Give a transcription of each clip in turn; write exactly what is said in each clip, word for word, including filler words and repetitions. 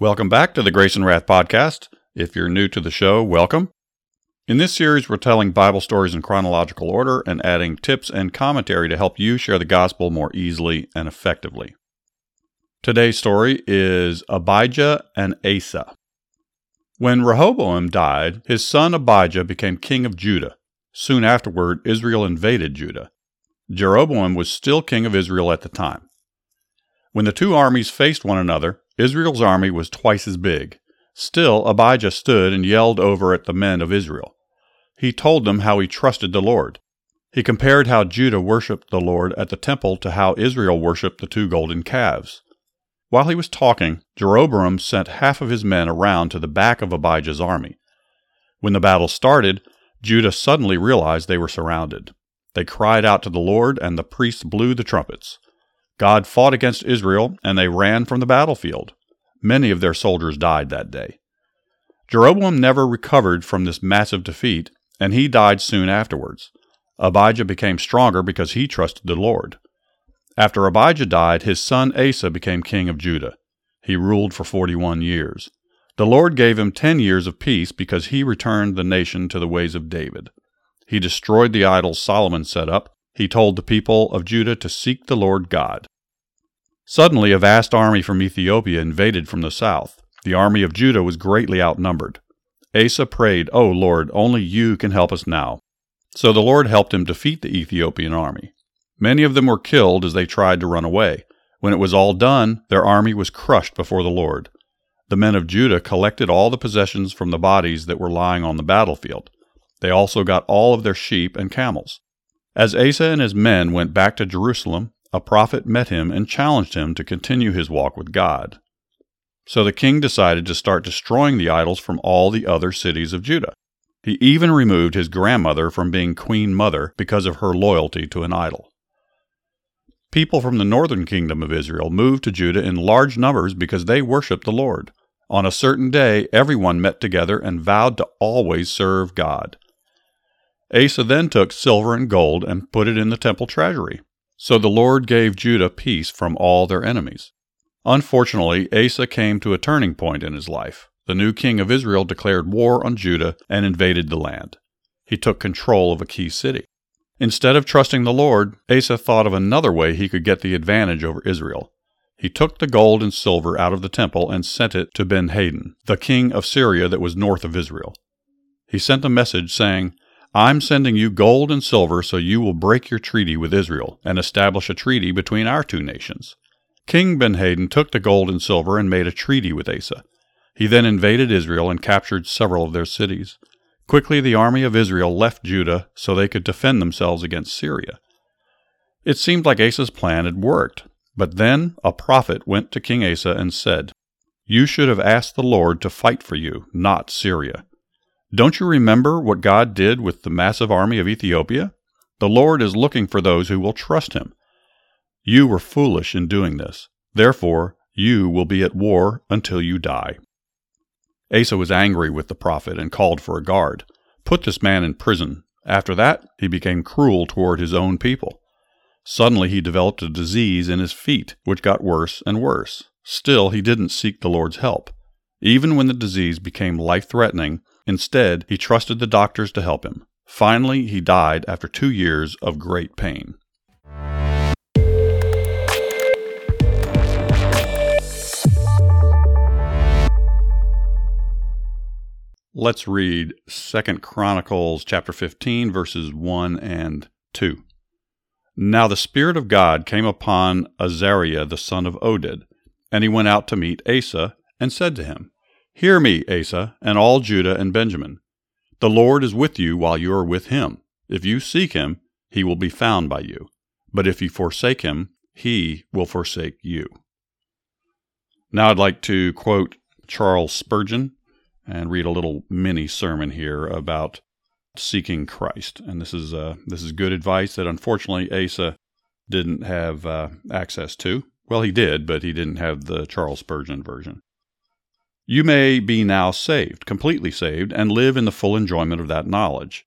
Welcome back to the Grace and Wrath Podcast. If you're new to the show, welcome. In this series, we're telling Bible stories in chronological order and adding tips and commentary to help you share the gospel more easily and effectively. Today's story is Abijah and Asa. When Rehoboam died, his son Abijah became king of Judah. Soon afterward, Israel invaded Judah. Jeroboam was still king of Israel at the time. When the two armies faced one another, Israel's army was twice as big. Still, Abijah stood and yelled over at the men of Israel. He told them how he trusted the Lord. He compared how Judah worshipped the Lord at the temple to how Israel worshipped the two golden calves. While he was talking, Jeroboam sent half of his men around to the back of Abijah's army. When the battle started, Judah suddenly realized they were surrounded. They cried out to the Lord, and the priests blew the trumpets. God fought against Israel, and they ran from the battlefield. Many of their soldiers died that day. Jeroboam never recovered from this massive defeat, and he died soon afterwards. Abijah became stronger because he trusted the Lord. After Abijah died, his son Asa became king of Judah. He ruled for forty-one years. The Lord gave him ten years of peace because he returned the nation to the ways of David. He destroyed the idols Solomon set up. He told the people of Judah to seek the Lord God. Suddenly, a vast army from Ethiopia invaded from the south. The army of Judah was greatly outnumbered. Asa prayed, "O Lord, only you can help us now." So the Lord helped him defeat the Ethiopian army. Many of them were killed as they tried to run away. When it was all done, their army was crushed before the Lord. The men of Judah collected all the possessions from the bodies that were lying on the battlefield. They also got all of their sheep and camels. As Asa and his men went back to Jerusalem, a prophet met him and challenged him to continue his walk with God. So the king decided to start destroying the idols from all the other cities of Judah. He even removed his grandmother from being Queen Mother because of her loyalty to an idol. People from the northern kingdom of Israel moved to Judah in large numbers because they worshiped the Lord. On a certain day, everyone met together and vowed to always serve God. Asa then took silver and gold and put it in the temple treasury. So the Lord gave Judah peace from all their enemies. Unfortunately, Asa came to a turning point in his life. The new king of Israel declared war on Judah and invaded the land. He took control of a key city. Instead of trusting the Lord, Asa thought of another way he could get the advantage over Israel. He took the gold and silver out of the temple and sent it to Ben-Hadad, the king of Syria that was north of Israel. He sent a message saying, "I'm sending you gold and silver so you will break your treaty with Israel and establish a treaty between our two nations." King Ben-Hadad took the gold and silver and made a treaty with Asa. He then invaded Israel and captured several of their cities. Quickly, the army of Israel left Judah so they could defend themselves against Syria. It seemed like Asa's plan had worked, but then a prophet went to King Asa and said, "You should have asked the Lord to fight for you, not Syria. Don't you remember what God did with the massive army of Ethiopia? The Lord is looking for those who will trust him. You were foolish in doing this. Therefore, you will be at war until you die." Asa was angry with the prophet and called for a guard. Put this man in prison. After that, he became cruel toward his own people. Suddenly, he developed a disease in his feet, which got worse and worse. Still, he didn't seek the Lord's help. Even when the disease became life-threatening, instead, he trusted the doctors to help him. Finally, he died after two years of great pain. Let's read Second Chronicles chapter fifteen, verses one and two. Now the Spirit of God came upon Azariah the son of Odid, and he went out to meet Asa and said to him, "Hear me, Asa, and all Judah and Benjamin. The Lord is with you while you are with him. If you seek him, he will be found by you. But if you forsake him, he will forsake you." Now I'd like to quote Charles Spurgeon and read a little mini sermon here about seeking Christ. And this is uh, this is good advice that unfortunately Asa didn't have uh, access to. Well, he did, but he didn't have the Charles Spurgeon version. You may be now saved, completely saved, and live in the full enjoyment of that knowledge.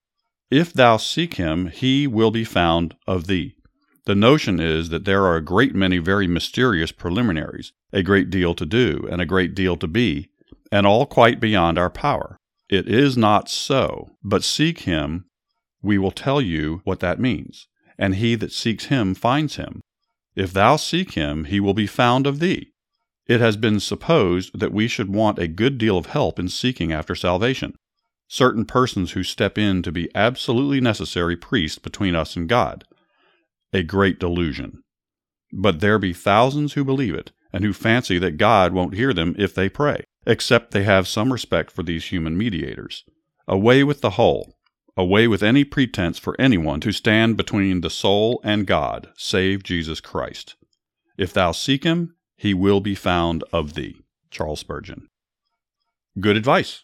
If thou seek him, he will be found of thee. The notion is that there are a great many very mysterious preliminaries, a great deal to do, and a great deal to be, and all quite beyond our power. It is not so, but seek him. We will tell you what that means. And he that seeks him finds him. If thou seek him, he will be found of thee. It has been supposed that we should want a good deal of help in seeking after salvation. Certain persons who step in to be absolutely necessary priests between us and God. A great delusion. But there be thousands who believe it, and who fancy that God won't hear them if they pray, except they have some respect for these human mediators. Away with the whole. Away with any pretense for anyone to stand between the soul and God, save Jesus Christ. If thou seek him, he will be found of thee. Charles Spurgeon. Good advice.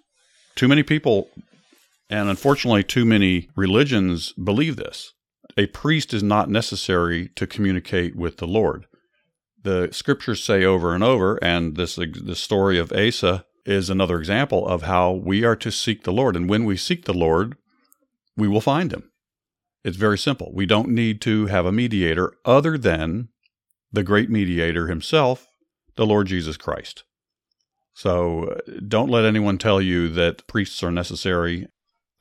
Too many people, and unfortunately too many religions, believe this. A priest is not necessary to communicate with the Lord. The scriptures say over and over, and this the story of Asa is another example of how we are to seek the Lord. And when we seek the Lord, we will find him. It's very simple. We don't need to have a mediator other than the great mediator himself, the Lord Jesus Christ. So don't let anyone tell you that priests are necessary.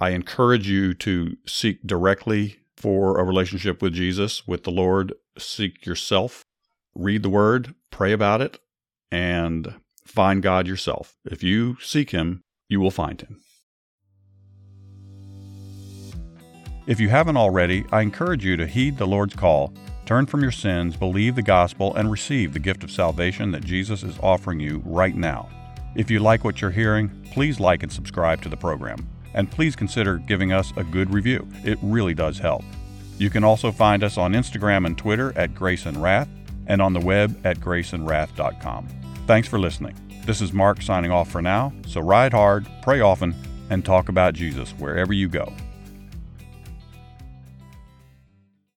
I encourage you to seek directly for a relationship with Jesus, with the Lord. Seek yourself, read the word, pray about it, and find God yourself. If you seek him, you will find him. If you haven't already, I encourage you to heed the Lord's call. Turn from your sins, believe the gospel, and receive the gift of salvation that Jesus is offering you right now. If you like what you're hearing, please like and subscribe to the program. And please consider giving us a good review. It really does help. You can also find us on Instagram and Twitter at Grace and Wrath, and on the web at grace and wrath dot com. Thanks for listening. This is Mark signing off for now, so ride hard, pray often, and talk about Jesus wherever you go.